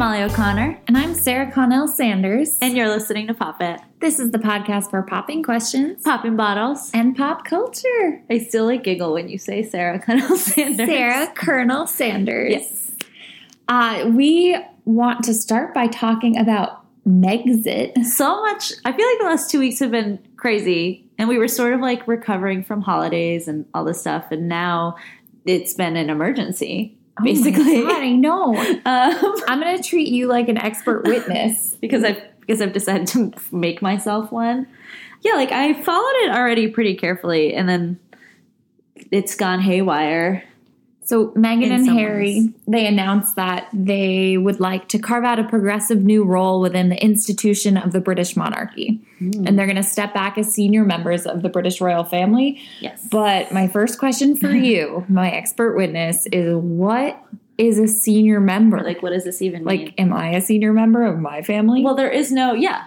I'm Molly O'Connor. And I'm Sarah Connell Sanders. And you're listening to Pop It. This is the podcast for popping questions, popping bottles, and pop culture. I still giggle when you say Sarah Connell Sanders. Sarah Colonel Sanders. Yes. We want to start by talking about Megxit. So much. I feel like the last 2 weeks have been crazy. And we were sort of like recovering from holidays and all this stuff. And now it's been an emergency. Basically, oh my God, I know. I'm going to treat you like an expert witness because I've decided to make myself one. Yeah, like I followed it already pretty carefully, and then it's gone haywire. So Meghan and Harry, they announced that they would like to carve out a progressive new role within the institution of the British monarchy. Mm. And they're going to step back as senior members of the British royal family. Yes. But my first question for you, my expert witness, is what is a senior member? Like, what does this even mean? Like, am I a senior member of my family? Well, there is no, yeah,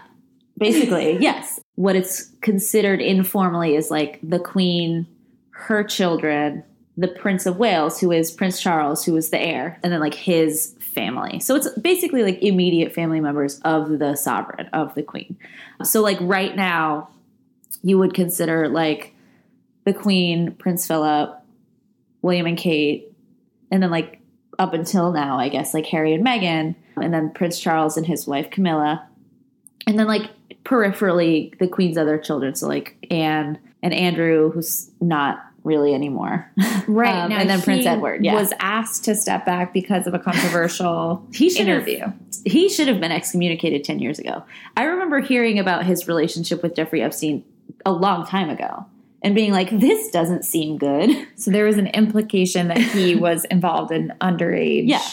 basically, yes. What it's considered informally is like the Queen, her children, the Prince of Wales, who is Prince Charles, who is the heir, and then like his family. So it's basically like immediate family members of the sovereign, of the Queen. So like right now, you would consider like the Queen, Prince Philip, William and Kate, and then like up until now, I guess, like Harry and Meghan, and then Prince Charles and his wife Camilla, and then like peripherally the Queen's other children. So like Anne and Andrew, who's not really anymore. Right. Now, and then Prince Edward was asked to step back because of a controversial interview. He should have been excommunicated 10 years ago. I remember hearing about his relationship with Jeffrey Epstein a long time ago and being like, this doesn't seem good. So there was an implication that he was involved in underage. Yeah.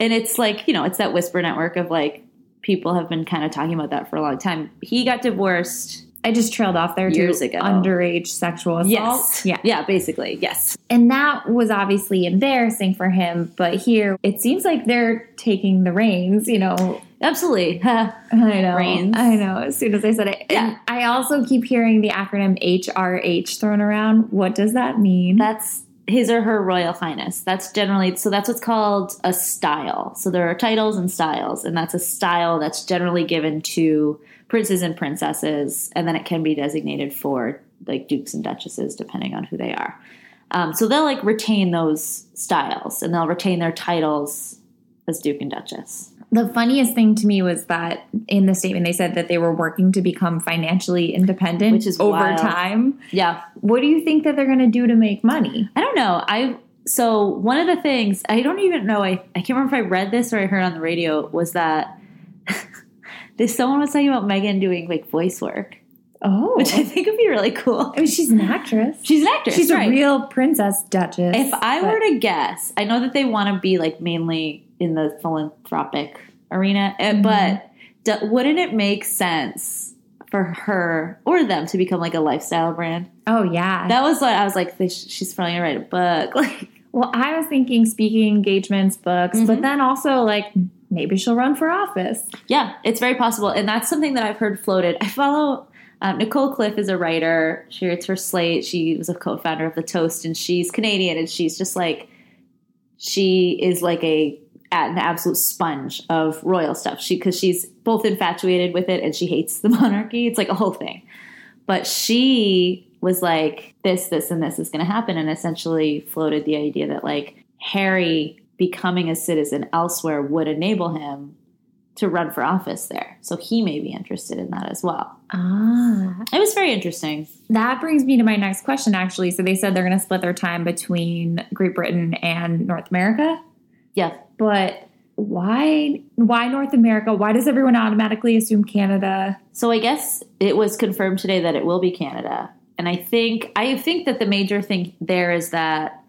And it's like, you know, it's that whisper network of like, people have been kind of talking about that for a long time. He got divorced. I just trailed off there years ago. Underage sexual assault. Yes. Yeah. Yeah, basically. Yes. And that was obviously embarrassing for him. But here, it seems like they're taking the reins, you know. Absolutely. I know. Reins. I know. As soon as I said it. Yeah. And I also keep hearing the acronym HRH thrown around. What does that mean? That's his or her Royal Highness. That's generally, so that's what's called a style. So there are titles and styles. And that's a style that's generally given to princes and princesses, and then it can be designated for like dukes and duchesses, depending on who they are. So they'll like retain those styles, and they'll retain their titles as duke and duchess. The funniest thing to me was that in the statement they said that they were working to become financially independent, which is over wild. Time. Yeah. What do you think that they're going to do to make money? I don't know. So one of the things I don't even know. I can't remember if I read this or I heard on the radio was that. Someone was talking about Meghan doing, like, voice work. Oh. Which I think would be really cool. I mean, she's an actress. She's an actress, she's right. A real princess duchess. If I were to guess, I know that they want to be, like, mainly in the philanthropic arena. Mm-hmm. But wouldn't it make sense for her or them to become, like, a lifestyle brand? Oh, yeah. That was what I was like, she's probably going to write a book. Like, well, I was thinking speaking engagements, books, mm-hmm. But then also, like, maybe she'll run for office. Yeah, it's very possible. And that's something that I've heard floated. I follow Nicole Cliff is a writer. She writes for Slate. She was a co-founder of The Toast, and she's Canadian. And she's just like, she is like an absolute sponge of royal stuff. Because she's both infatuated with it and she hates the monarchy. It's like a whole thing. But she was like, this, and this is going to happen. And essentially floated the idea that like Harry becoming a citizen elsewhere would enable him to run for office there. So he may be interested in that as well. Ah. It was very interesting. That brings me to my next question, actually. So they said they're going to split their time between Great Britain and North America. Yeah. But why North America? Why does everyone automatically assume Canada? So I guess it was confirmed today that it will be Canada. And I think that the major thing there is that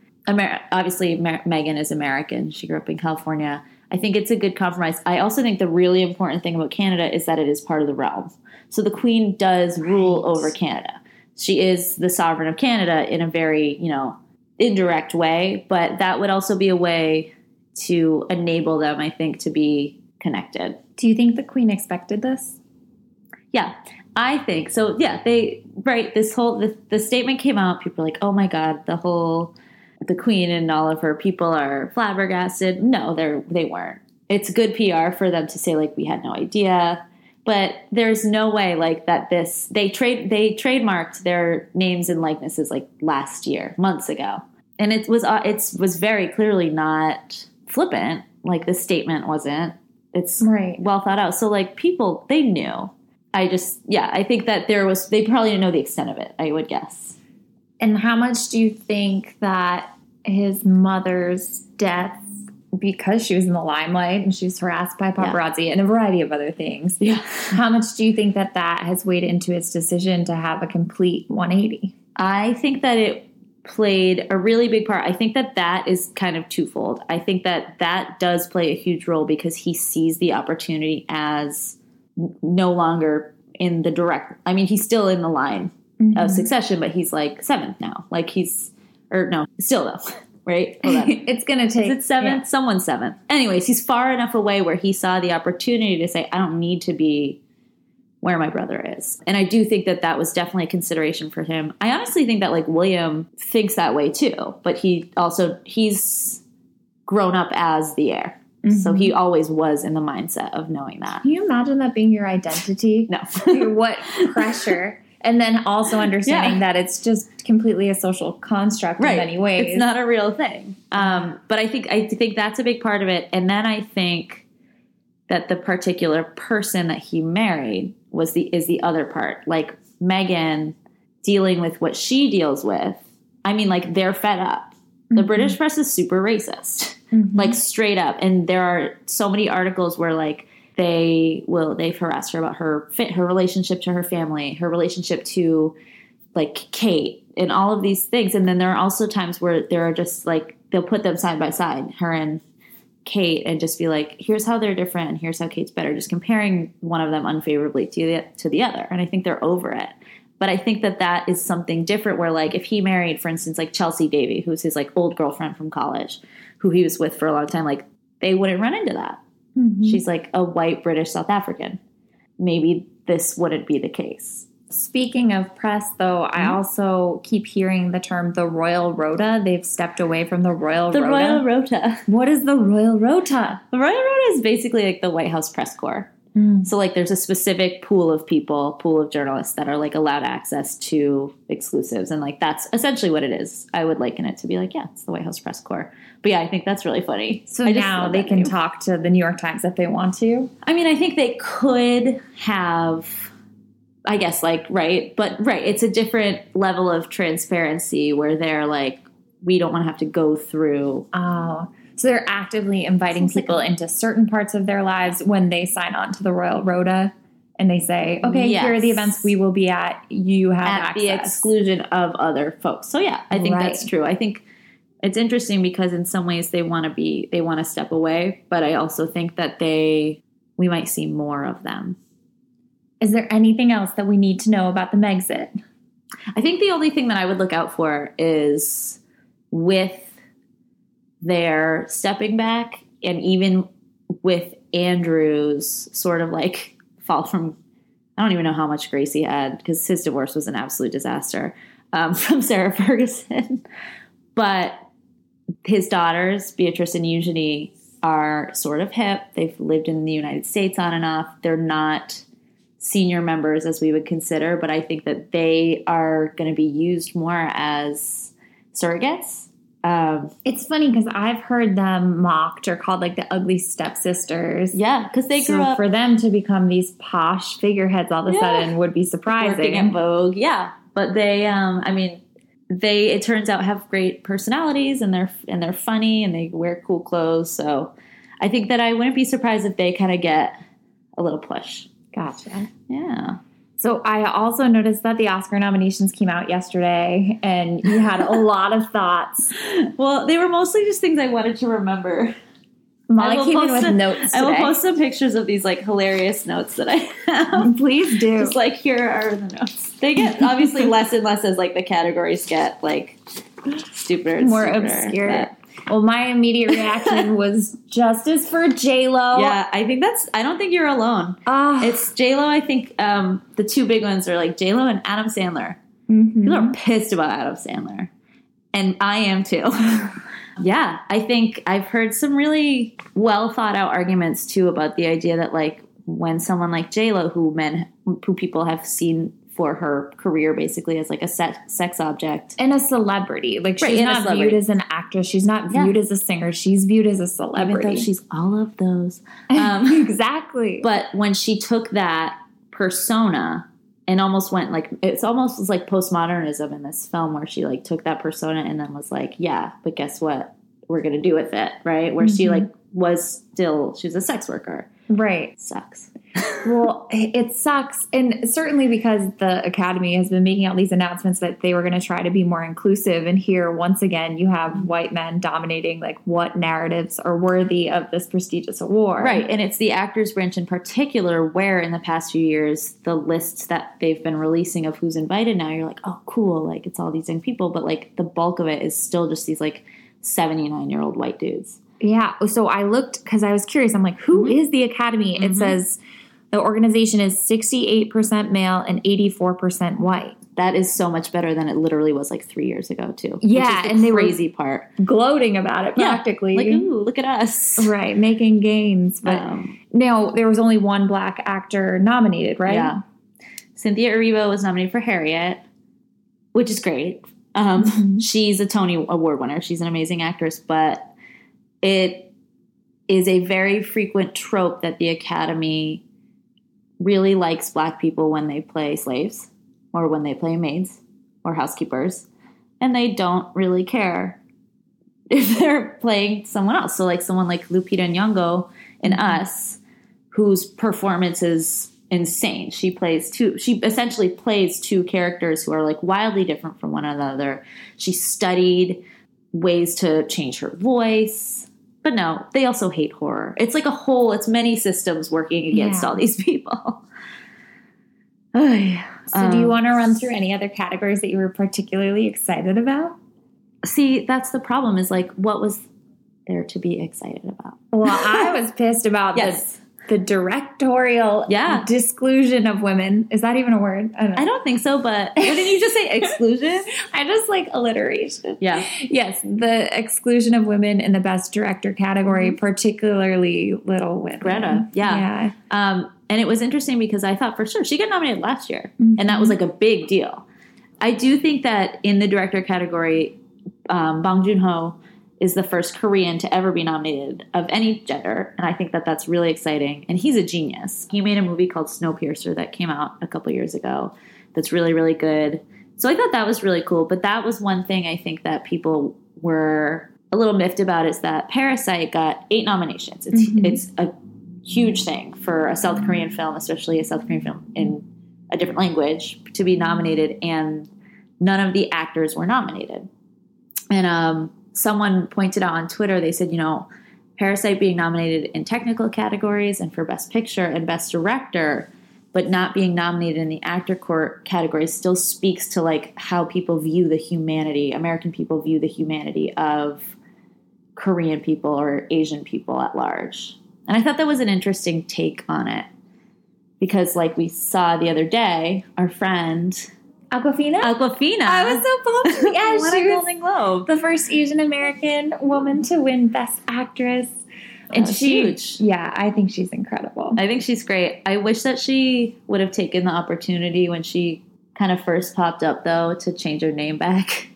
obviously, Meghan is American. She grew up in California. I think it's a good compromise. I also think the really important thing about Canada is that it is part of the realm. So the Queen does rule over Canada. She is the sovereign of Canada in a very, you know, indirect way. But that would also be a way to enable them, I think, to be connected. Do you think the Queen expected this? Yeah, I think. So, yeah, the statement came out. People are like, oh, my God, the Queen and all of her people are flabbergasted. No, they weren't. it's good PR for them to say, like, we had no idea. But there's no way, like, that this – they trademarked their names and likenesses, like, last year, months ago. And it was very clearly not flippant. Like, the statement wasn't. It's right. Well thought out. So, like, people, they knew. I think that there was – they probably didn't know the extent of it, I would guess. And how much do you think that his mother's death, because she was in the limelight and she was harassed by paparazzi and a variety of other things. Yeah. How much do you think that that has weighed into its decision to have a complete 180? I think that it played a really big part. I think that that is kind of twofold. I think that that does play a huge role because he sees the opportunity as no longer in the direct. I mean, he's still in the line of succession, but he's like seventh now. Like he's, or no, still though. Right? Hold on. It's going to take... Is it seventh? Yeah. Someone's seventh. Anyways, he's far enough away where he saw the opportunity to say, I don't need to be where my brother is. And I do think that that was definitely a consideration for him. I honestly think that, like, William thinks that way too. But he also... He's grown up as the heir. Mm-hmm. So he always was in the mindset of knowing that. Can you imagine that being your identity? No. What pressure... And then also understanding that it's just completely a social construct in many ways. It's not a real thing. But I think that's a big part of it. And then I think that the particular person that he married is the other part. Like Meghan dealing with what she deals with. I mean, like, they're fed up. The British press is super racist, like, straight up. And there are so many articles where, like, they've harassed her about her relationship to her family, her relationship to, like, Kate and all of these things. And then there are also times where there are just, like, they'll put them side by side, her and Kate, and just be like, here's how they're different and here's how Kate's better, just comparing one of them unfavorably to the other. And I think they're over it. But I think that that is something different where, like, if he married, for instance, like, Chelsea Davy, who's his, like, old girlfriend from college, who he was with for a long time, like, they wouldn't run into that. Mm-hmm. She's like a white British South African. Maybe this wouldn't be the case. Speaking of press, though, I also keep hearing the term the Royal Rota. They've stepped away from the Royal Rota. The Royal Rota. What is the Royal Rota? The Royal Rota is basically like the White House press corps. So, like, there's a specific pool of journalists that are, like, allowed access to exclusives. And, like, that's essentially what it is. I would liken it to be like, yeah, it's the White House press corps. But, yeah, I think that's really funny. So now they can talk to the New York Times if they want to? I mean, I think they could have, I guess, like, right? But, right, it's a different level of transparency where they're, like, we don't want to have to go through... So they're actively inviting people into certain parts of their lives when they sign on to the Royal Rota and they say, okay, here are the events we will be at. You have access. At the exclusion of other folks. So, yeah, I think that's true. I think it's interesting because in some ways they want to step away. But I also think that we might see more of them. Is there anything else that we need to know about the Megxit? I think the only thing that I would look out for is with they're stepping back, and even with Andrew's sort of, like, fall from – I don't even know how much grace he had because his divorce was an absolute disaster from Sarah Ferguson. But his daughters, Beatrice and Eugenie, are sort of hip. They've lived in the United States on and off. They're not senior members as we would consider, but I think that they are going to be used more as surrogates. It's funny because I've heard them mocked or called, like, the ugly stepsisters. Yeah, because they grew up. For them to become these posh figureheads all of a sudden would be surprising. Working in Vogue, But they, it turns out, have great personalities, and they're funny, and they wear cool clothes. So I think that I wouldn't be surprised if they kind of get a little push. Gotcha. Yeah. So I also noticed that the Oscar nominations came out yesterday, and you had a lot of thoughts. Well, they were mostly just things I wanted to remember. Molly came in with notes today. I will post some pictures of these, like, hilarious notes that I have. Please do. Just, like, here are the notes. They get, obviously, less and less as, like, the categories get, like, stupider and more obscure. But. Well, my immediate reaction was justice for J Lo. Yeah, I don't think you're alone. It's J Lo. I think the two big ones are, like, J Lo and Adam Sandler. People are pissed about Adam Sandler, and I am too. Yeah, I think I've heard some really well thought out arguments too about the idea that like when someone like J Lo, who people have seen for her career basically as like a sex object and a celebrity, like she's not viewed as an actress, she's not viewed as a singer, she's viewed as a celebrity. Even though she's all of those, exactly. But when she took that persona and almost went like, it's almost like postmodernism in this film where she like took that persona and then was like, yeah, but guess what? We're going to do with it. Right. Where she like she was a sex worker. Right. It sucks. Well, it sucks. And certainly because the Academy has been making out these announcements that they were going to try to be more inclusive. And here, once again, you have white men dominating like what narratives are worthy of this prestigious award. Right. And it's the actors branch in particular where in the past few years, the lists that they've been releasing of who's invited now, you're like, oh, cool. Like it's all these young people. But like the bulk of it is still just these like 79-year-old white dudes. Yeah. So I looked because I was curious. I'm like, who is the Academy? It says the organization is 68% male and 84% white. That is so much better than it literally was like 3 years ago, too. Yeah. Which is the crazy part. Gloating about it practically. Like, ooh, look at us. Right. Making gains. But no, there was only one black actor nominated, right? Yeah. Cynthia Erivo was nominated for Harriet, which is great. She's a Tony Award winner. She's an amazing actress, but it is a very frequent trope that the Academy really likes black people when they play slaves or when they play maids or housekeepers, and they don't really care if they're playing someone else. So like someone like Lupita Nyong'o in Us, whose performance is insane. She essentially plays two characters who are like wildly different from one another. She studied ways to change her voice. But no, they also hate horror. It's like it's many systems working against all these people. Oh, yeah. So do you want to run through any other categories that you were particularly excited about? See, that's the problem is like, what was there to be excited about? Well, I was pissed about the directorial disclusion of women. Is that even a word? I don't know. I don't think so, but didn't you just say exclusion? I just like alliteration. Yeah. Yes, the exclusion of women in the best director category, particularly Little Women. Greta, yeah. And it was interesting because I thought for sure she got nominated last year, and that was like a big deal. I do think that in the director category, Bong Joon-ho is the first Korean to ever be nominated of any gender. And I think that that's really exciting. And he's a genius. He made a movie called Snowpiercer that came out a couple years ago that's really, really good. So I thought that was really cool. But that was one thing I think that people were a little miffed about is that Parasite got 8 nominations. It's a huge thing for a South Korean film, especially a South Korean film in a different language, to be nominated. And none of the actors were nominated. And someone pointed out on Twitter, they said, you know, Parasite being nominated in technical categories and for Best Picture and Best Director, but not being nominated in the actor category still speaks to, like, how people view the humanity, American people view the humanity of Korean people or Asian people at large. And I thought that was an interesting take on it because, like, we saw the other day, our friend Awkwafina. I was so pumped. Yeah, what a Golden Globe. The first Asian American woman to win Best Actress. And huge. Yeah, I think she's incredible. I think she's great. I wish that she would have taken the opportunity when she kind of first popped up, though, to change her name back.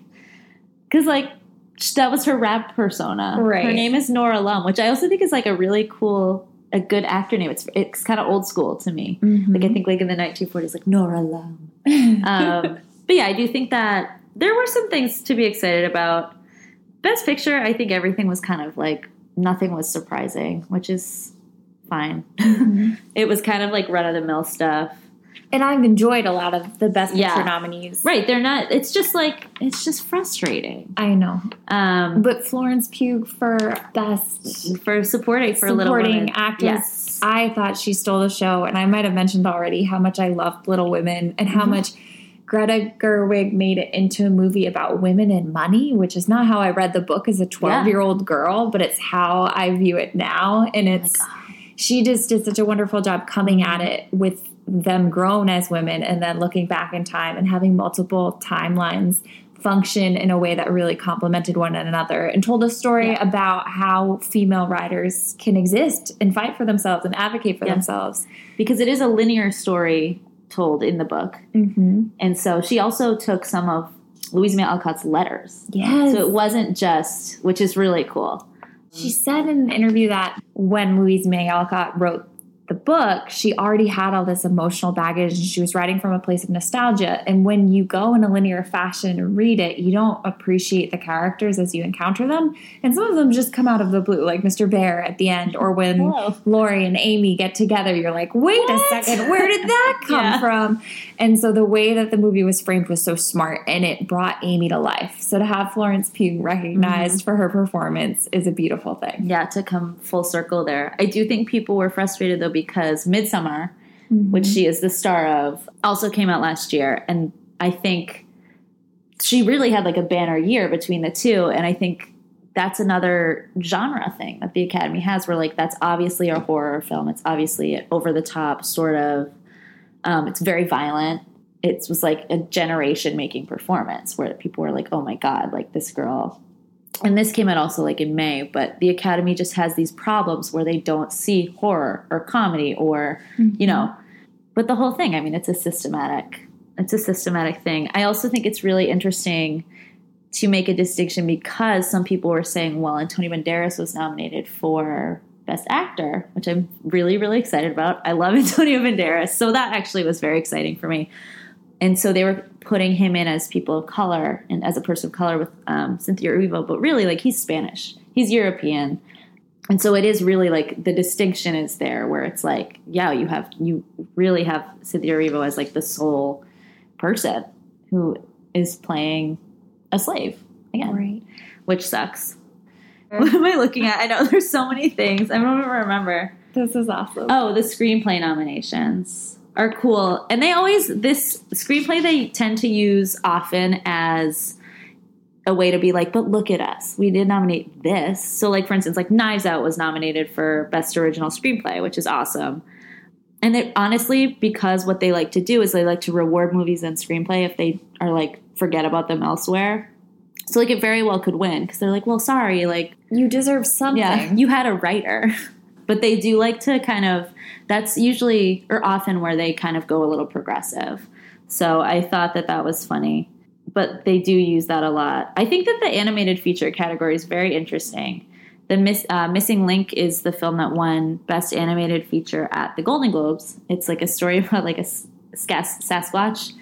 Because, like, that was her rap persona. Right. Her name is Nora Lum, which I also think is, like, a really cool, a good actor name. It's kind of old school to me. Like, I think, like, in the 1940s, like, Nora Lum. But yeah, I do think that there were some things to be excited about. Best Picture, I think everything was kind of like, nothing was surprising, which is fine. It was kind of like run-of-the-mill stuff. And I've enjoyed a lot of the Best Picture nominees. Right, they're not, it's just like, it's just frustrating. I know. But Florence Pugh for Little Women. Supporting actress. Yes. I thought she stole the show, and I might have mentioned already how much I loved Little Women and how much Greta Gerwig made it into a movie about women and money, which is not how I read the book as a 12-year-old girl, but it's how I view it now. And it's, she just did such a wonderful job coming at it with them grown as women and then looking back in time and having multiple timelines function in a way that really complemented one another and told a story about how female writers can exist and fight for themselves and advocate for themselves. Because it is a linear story told in the book. Mm-hmm. And so she also took some of Louisa May Alcott's letters. Yes. So it wasn't just, which is really cool. She said in an interview that when Louisa May Alcott wrote the book, she already had all this emotional baggage and she was writing from a place of nostalgia. And when you go in a linear fashion and read it, you don't appreciate the characters as you encounter them. And some of them just come out of the blue, like Mr. Bear at the end, or when Lori and Amy get together, you're like, wait a second, where did that come from? And so the way that the movie was framed was so smart and it brought Amy to life. So to have Florence Pugh recognized for her performance is a beautiful thing. Yeah, to come full circle there. I do think people were frustrated though, because Midsommar, which she is the star of, also came out last year. And I think she really had like a banner year between the two. And I think that's another genre thing that the Academy has where like that's obviously a horror film. It's obviously over the top sort of. It's very violent. It was like a generation making performance where people were like, oh my God, like this girl. And this came out also like in May, but the Academy just has these problems where they don't see horror or comedy or, you know, but the whole thing, I mean, it's a systematic thing. I also think it's really interesting to make a distinction because some people were saying, well, Antonio Banderas was nominated for Best Actor, which I'm really, really excited about. I love Antonio Banderas. So that actually was very exciting for me. And so they were putting him in as people of color and as a person of color with Cynthia Erivo, but really, like, he's Spanish. He's European. And so it is really, like, the distinction is there where it's like, yeah, you really have Cynthia Erivo as, like, the sole person who is playing a slave again, right. Which sucks. What am I looking at? I know there's so many things. I don't even remember. This is awesome. Oh, the screenplay nominations are cool. And they always, this screenplay they tend to use often as a way to be like, but look at us. We did nominate this. So like, for instance, like Knives Out was nominated for Best Original Screenplay, which is awesome. And they, honestly, because what they like to do is they like to reward movies and screenplay if they are like, forget about them elsewhere. So like, it very well could win because they're like, well, sorry, like. You deserve something. Yeah, you had a writer. But they do like to kind of, that's usually or often where they kind of go a little progressive. So I thought that that was funny. But they do use that a lot. I think that the animated feature category is very interesting. The Missing Link is the film that won Best Animated Feature at the Golden Globes. It's like a story about like a Sasquatch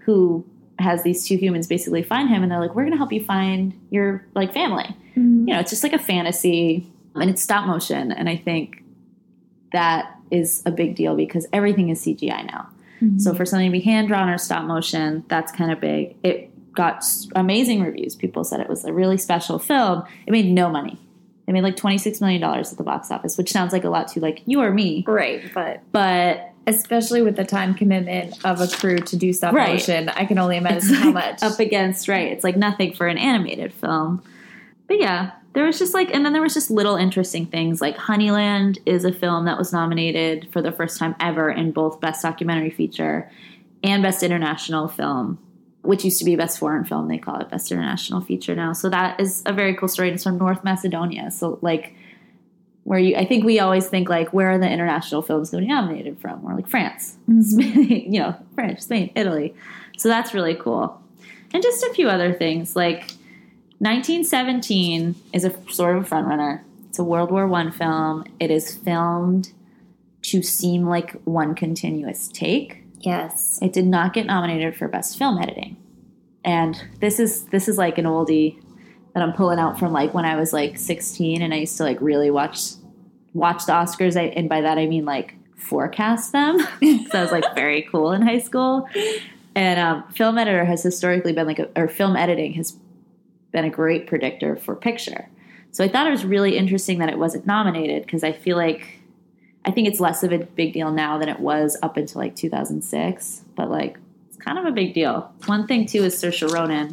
who has these two humans basically find him. And they're like, we're going to help you find your like family. Mm-hmm. You know, it's just like a fantasy. And it's stop motion, and I think that is a big deal because everything is CGI now. Mm-hmm. So for something to be hand-drawn or stop motion, that's kind of big. It got amazing reviews. People said it was a really special film. It made no money. It made like $26 million at the box office, which sounds like a lot to like you or me. Right, but especially with the time commitment of a crew to do stop motion, I can only imagine like how much. Up against, it's like nothing for an animated film. But yeah. There was just like, and then there was just little interesting things like Honeyland is a film that was nominated for the first time ever in both Best Documentary Feature and Best International Film, which used to be Best Foreign Film. They call it Best International Feature now. So that is a very cool story. And it's from North Macedonia. So like where you, I think we always think like, where are the international films going to be nominated from? We're like France, Spain, you know, French, Spain, Italy. So that's really cool. And just a few other things like, 1917 is a sort of frontrunner. It's a World War I film. It is filmed to seem like one continuous take. Yes. It did not get nominated for Best Film Editing. And this is like an oldie that I'm pulling out from like when I was like 16 and I used to like really watch the Oscars. And by that I mean like forecast them. So I was like very cool in high school. And film editor has historically been like, or film editing has been a great predictor for picture. So I thought it was really interesting that it wasn't nominated because I feel like I think it's less of a big deal now than it was up until like 2006, but like it's kind of a big deal. One thing too is Saoirse Ronan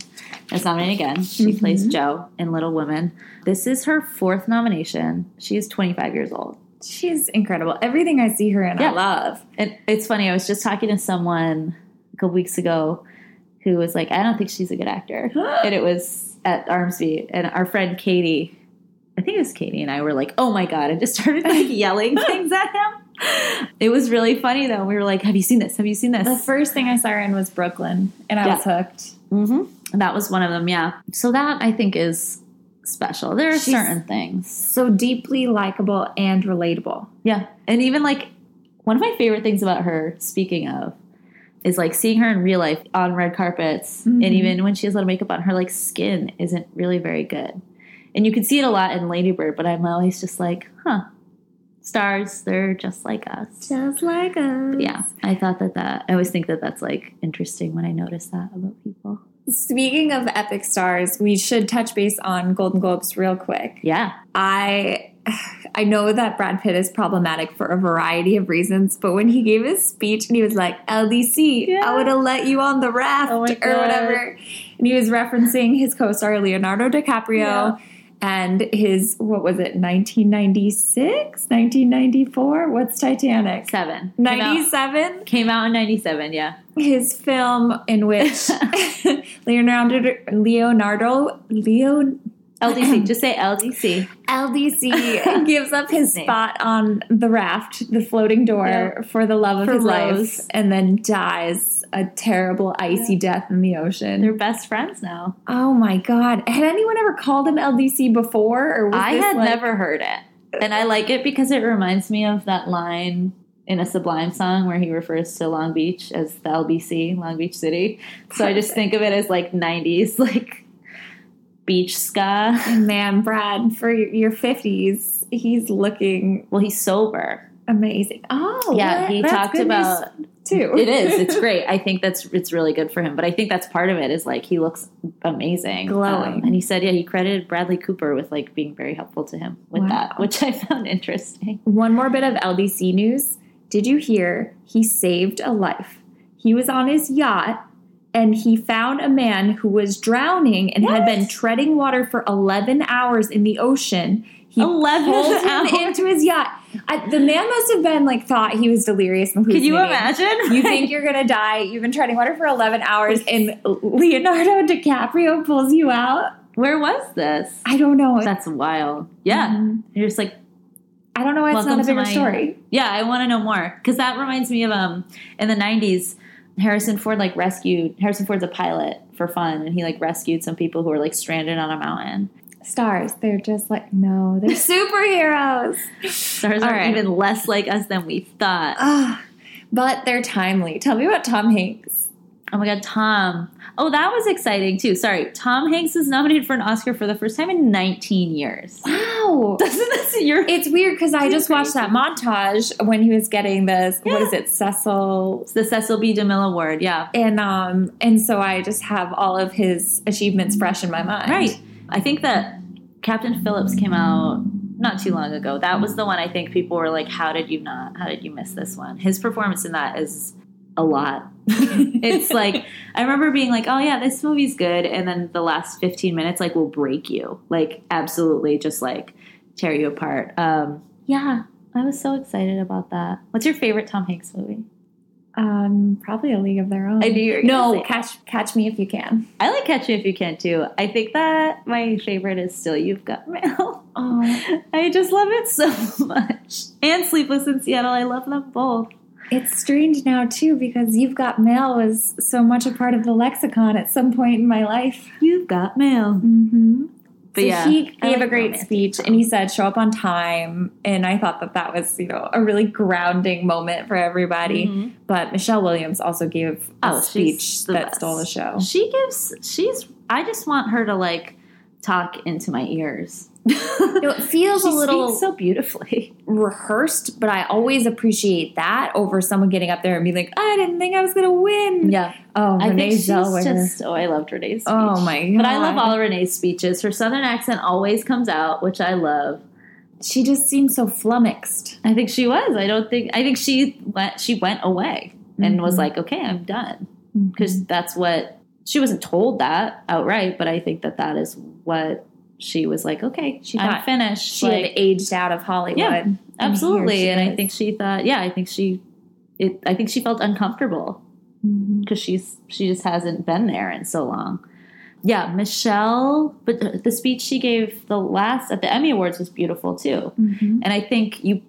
is nominated again. She plays Jo in Little Women. This is her fourth nomination. She is 25 years old. She's incredible. Everything I see her in I love. And it's funny, I was just talking to someone a couple weeks ago who was like, I don't think she's a good actor. And it was at Armsby. And our friend Katie, I think it was Katie, and I were like, oh my God. And just started like yelling things at him. It was really funny though. We were like, have you seen this? Have you seen this? The first thing I saw her in was Brooklyn, and I was hooked. Mm-hmm. That was one of them. Yeah. So that I think is special. There are certain things. So deeply likable and relatable. Yeah. And even like one of my favorite things about her, speaking of, is like seeing her in real life on red carpets. Mm-hmm. And even when she has a lot of makeup on, her like skin isn't really very good. And you can see it a lot in Lady Bird, but I'm always just like, huh, stars, they're just like us. Just like us. But yeah, I thought that I always think that that's like interesting when I notice that about people. Speaking of epic stars, we should touch base on Golden Globes real quick. Yeah. I know that Brad Pitt is problematic for a variety of reasons, but when he gave his speech and he was like, LDC, yeah. I would have let you on the raft or whatever. And he was referencing his co-star Leonardo DiCaprio. Yeah. And his, 1996? 1994? What's Titanic? 7. 97? Came out in 97, yeah. His film in which LDC, just say LDC. LDC gives up his spot on the raft, the floating door, for the love of his life, and then dies a terrible icy death in the ocean. They're best friends now. Oh my God. Had anyone ever called him LDC before? Or was never heard it. And I like it because it reminds me of that line in a Sublime song where he refers to Long Beach as the LBC, Long Beach City. So I just think of it as like 90s, like... beach ska. And man, Brad, for your 50s, he's looking... Well, he's sober. Amazing. Oh, yeah. He talked about... too. It is. It's great. I think it's really good for him. But I think that's part of it is, like, he looks amazing. Glowing. And he said, he credited Bradley Cooper with, like, being very helpful to him with that, which I found interesting. One more bit of LDC news. Did you hear he saved a life? He was on his yacht... and he found a man who was drowning and had been treading water for 11 hours in the ocean. He pulled him into his yacht. The man must have been like thought he was delirious and hallucinating. Can you imagine? You think you're gonna die. You've been treading water for 11 hours, and Leonardo DiCaprio pulls you out. Where was this? I don't know. That's wild. Yeah, you're just like. I don't know why it's not a bigger story. Yeah, I want to know more because that reminds me of in the 90s. Harrison Ford's a pilot for fun, and he, like, rescued some people who were, like, stranded on a mountain. Stars. They're just like, no, they're superheroes. Stars aren't even less like us than we thought. But they're timely. Tell me about Tom Hanks. Oh, my God, Tom. Oh, that was exciting, too. Sorry. Tom Hanks is nominated for an Oscar for the first time in 19 years. Wow. It's weird because I just watched that montage when he was getting this, what is it, Cecil? It's the Cecil B. DeMille Award, yeah. And so I just have all of his achievements fresh in my mind. Right. I think that Captain Phillips came out not too long ago. That was the one I think people were like, how did you miss this one? His performance in that is... a lot. It's like, I remember being like, oh yeah, this movie's good. And then the last 15 minutes, like, will break you. Like, absolutely just, like, tear you apart. Yeah, I was so excited about that. What's your favorite Tom Hanks movie? Probably A League of Their Own. I knew you were gonna say Catch Me If You Can. I like Catch Me If You Can, too. I think that my favorite is still You've Got Mail. Oh, I just love it so much. And Sleepless in Seattle. I love them both. It's strange now, too, because You've Got Mail was so much a part of the lexicon at some point in my life. You've got mail. Mm-hmm. But so he gave a great speech, and he said, show up on time. And I thought that was, a really grounding moment for everybody. Mm-hmm. But Michelle Williams also gave a speech that stole the show. I just want her to, like, talk into my ears. It feels a little so beautifully rehearsed, but I always appreciate that over someone getting up there and being like, I didn't think I was going to win. Yeah. Oh, Renee Zellweger. I loved Renee's speech. Oh, my God. But I love all Renee's speeches. Her Southern accent always comes out, which I love. She just seemed so flummoxed. I think she was. I think she went away and was like, okay, I'm done. Because that's what, she wasn't told that outright, but I think that is what. She was like, okay, I'm finished. She had aged out of Hollywood. Yeah, absolutely. And I think she felt uncomfortable because she just hasn't been there in so long. Yeah, Michelle, but the speech she gave at the Emmy Awards was beautiful too. Mm-hmm. And I think you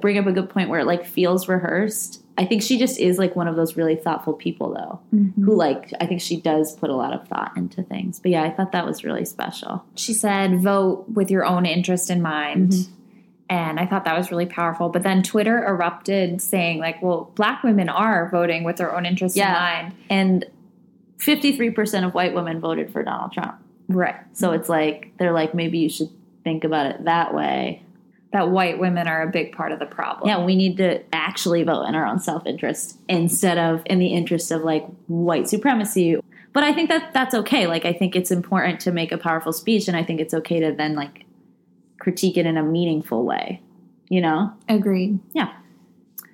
bring up a good point where it like feels rehearsed. I think she just is like one of those really thoughtful people though, mm-hmm. who like, I think she does put a lot of thought into things. But yeah, I thought that was really special. She said, vote with your own interest in mind. Mm-hmm. And I thought that was really powerful. But then Twitter erupted saying like, well, black women are voting with their own interests in mind. And 53% of white women voted for Donald Trump. Right. So it's like, they're like, maybe you should think about it that way. That white women are a big part of the problem. Yeah, we need to actually vote in our own self-interest instead of in the interest of like white supremacy. But I think that that's okay. Like, I think it's important to make a powerful speech, and I think it's okay to then like critique it in a meaningful way, you know? Agreed. Yeah.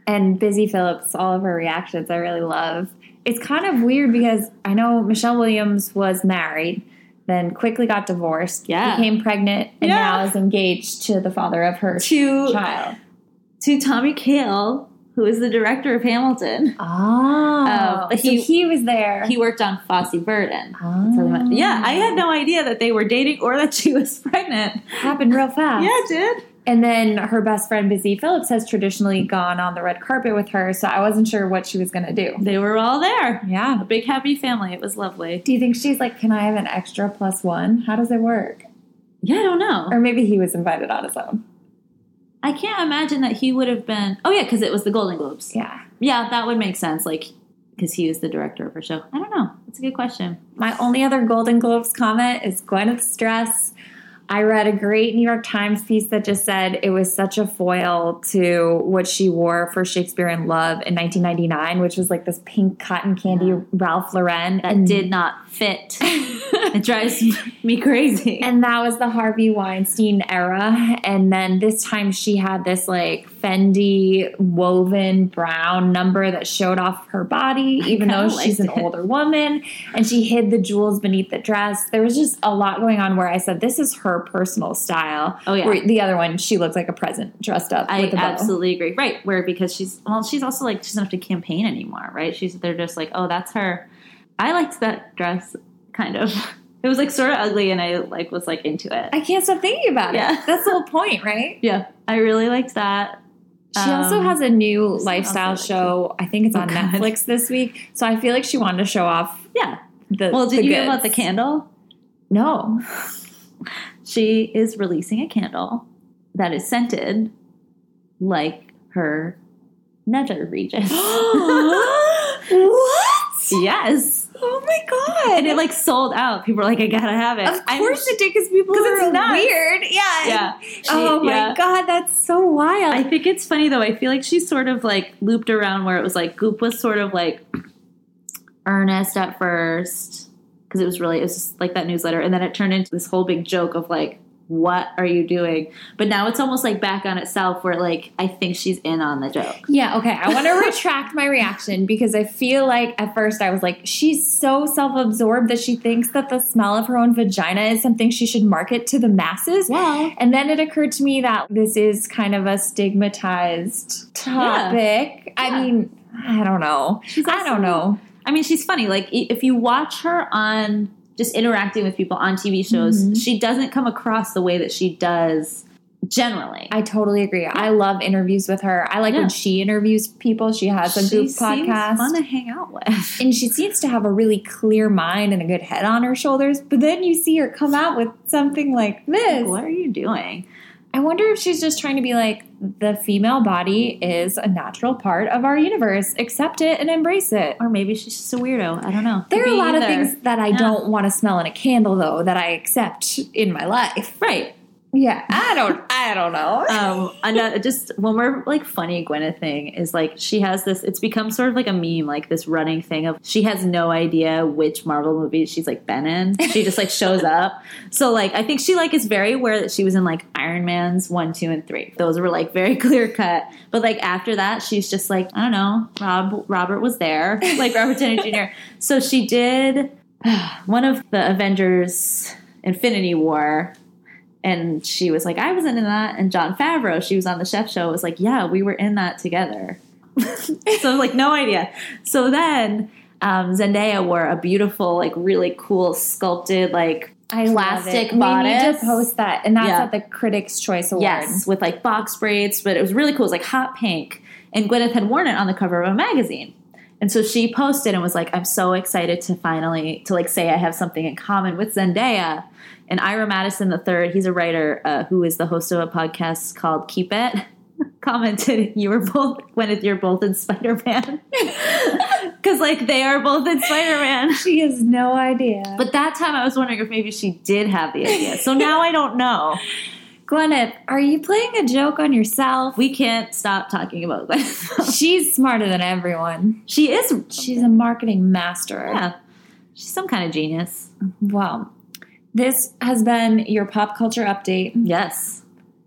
And Busy Phillips, all of her reactions, I really love. It's kind of weird because I know Michelle Williams was married, then quickly got divorced, became pregnant, and now is engaged to the father of her child. To Tommy Kail, who is the director of Hamilton. He was there. He worked on Fosse Verdon. Oh. Yeah, I had no idea that they were dating or that she was pregnant. Happened real fast. Yeah, it did. And then her best friend, Busy Phillips, has traditionally gone on the red carpet with her, so I wasn't sure what she was going to do. They were all there. Yeah. A big, happy family. It was lovely. Do you think she's like, can I have an extra plus one? How does it work? Yeah, I don't know. Or maybe he was invited on his own. I can't imagine that he would have been... Oh, yeah, because it was the Golden Globes. Yeah. Yeah, that would make sense, like, because he was the director of her show. I don't know. That's a good question. My only other Golden Globes comment is Gwyneth's stress. I read a great New York Times piece that just said it was such a foil to what she wore for Shakespeare in Love in 1999, which was like this pink cotton candy Ralph Lauren. That did not fit. It drives me crazy. And that was the Harvey Weinstein era. And then this time she had this like Fendi woven brown number that showed off her body, even though she's an older woman. And she hid the jewels beneath the dress. There was just a lot going on where I said, this is her personal style. Oh, yeah. Where the other one, she looks like a peasant dressed up with a bow. I absolutely agree. Right. Where because she's also like, she doesn't have to campaign anymore, right? They're just like, oh, that's her. I liked that dress, kind of. It was like sort of ugly and I like was like into it. I can't stop thinking about it. That's the whole point, right? Yeah. I really liked that. She also has a new lifestyle show. I think it's on Netflix this week. So I feel like she wanted to show off did you hear about the candle? No. She is releasing a candle that is scented like her nether region. What? Yes. Oh, my God. And it, like, sold out. People were like, I gotta have it. Of course it did, because people are weird. Yeah. Yeah. Oh, my God. That's so wild. I think it's funny, though. I feel like she sort of, like, looped around where it was, like, Goop was sort of, like, earnest at first. Because it was just like that newsletter. And then it turned into this whole big joke of, like, what are you doing? But now it's almost like back on itself where, like, I think she's in on the joke. Yeah, okay. I want to retract my reaction because I feel like at first I was like, she's so self-absorbed that she thinks that the smell of her own vagina is something she should market to the masses. Yeah. And then it occurred to me that this is kind of a stigmatized topic. Yeah. I mean, I don't know. I don't know. I mean, she's funny. Like, if you watch her on just interacting with people on TV shows, mm-hmm. she doesn't come across the way that she does generally. I totally agree. Yeah. I love interviews with her. I like when she interviews people. She has a Goop podcast. She's fun to hang out with. And she seems to have a really clear mind and a good head on her shoulders. But then you see her come out with something like this. What are you doing? I wonder if she's just trying to be like, the female body is a natural part of our universe. Accept it and embrace it. Or maybe she's just a weirdo. I don't know. There are a lot of things that I don't want to smell in a candle, though, that I accept in my life. Right. Yeah. I don't know. Another, just one more like funny Gwyneth thing is like she has this, it's become sort of like a meme, like this running thing of she has no idea which Marvel movie she's like been in. She just like shows up. So like I think she like is very aware that she was in like Iron Man's 1, 2, and 3. Those were like very clear cut. But like after that, she's just like, I don't know, Robert was there. Like Robert Downey Jr. So she did one of the Avengers Infinity War. And she was like, I wasn't in that. And Jon Favreau, she was on the Chef Show, was like, yeah, we were in that together. So, like, no idea. So then Zendaya wore a beautiful, like, really cool sculpted, like, plastic bodice. We need to post that. And that's at the Critics' Choice Award. Yes, with, like, box braids. But it was really cool. It was, like, hot pink. And Gwyneth had worn it on the cover of a magazine. And so she posted and was like, I'm so excited to finally, to, like, say I have something in common with Zendaya. And Ira Madison III, he's a writer who is the host of a podcast called Keep It, commented, you were both, Gwyneth, you're both in Spider-Man. Because, like, they are both in Spider-Man. She has no idea. But that time I was wondering if maybe she did have the idea. So now I don't know. Gwyneth, are you playing a joke on yourself? We can't stop talking about Gwyneth. She's smarter than everyone. She is. She's a marketing master. Yeah. She's some kind of genius. Wow. This has been your pop culture update. Yes.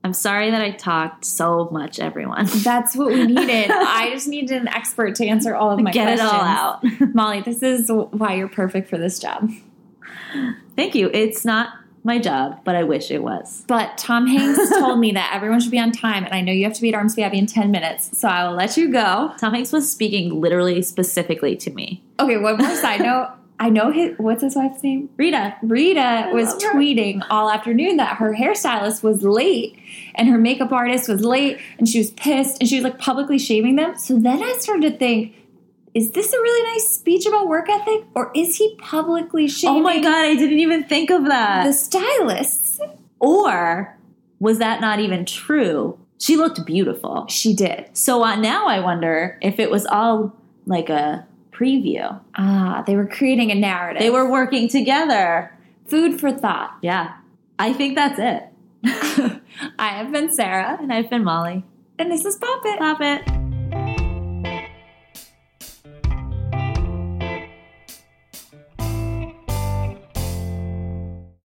I'm sorry that I talked so much, everyone. That's what we needed. I just needed an expert to answer all of my questions. Get it all out. Molly, this is why you're perfect for this job. Thank you. It's not my job, but I wish it was. But Tom Hanks told me that everyone should be on time, and I know you have to be at Arms Abbey in 10 minutes, so I will let you go. Tom Hanks was speaking literally specifically to me. Okay, one more side note. I know his, what's his wife's name? Rita. Rita was tweeting all afternoon that her hairstylist was late and her makeup artist was late, and she was pissed, and she was, like, publicly shaming them. So then I started to think, is this a really nice speech about work ethic, or is he publicly shaming? Oh, my God, I didn't even think of that. The stylists. Or was that not even true? She looked beautiful. She did. So now I wonder if it was all, like, a preview. Ah, they were creating a narrative. They were working together. Food for thought. Yeah. I think that's it. I have been Sarah. And I've been Molly. And this is Pop It. Pop It.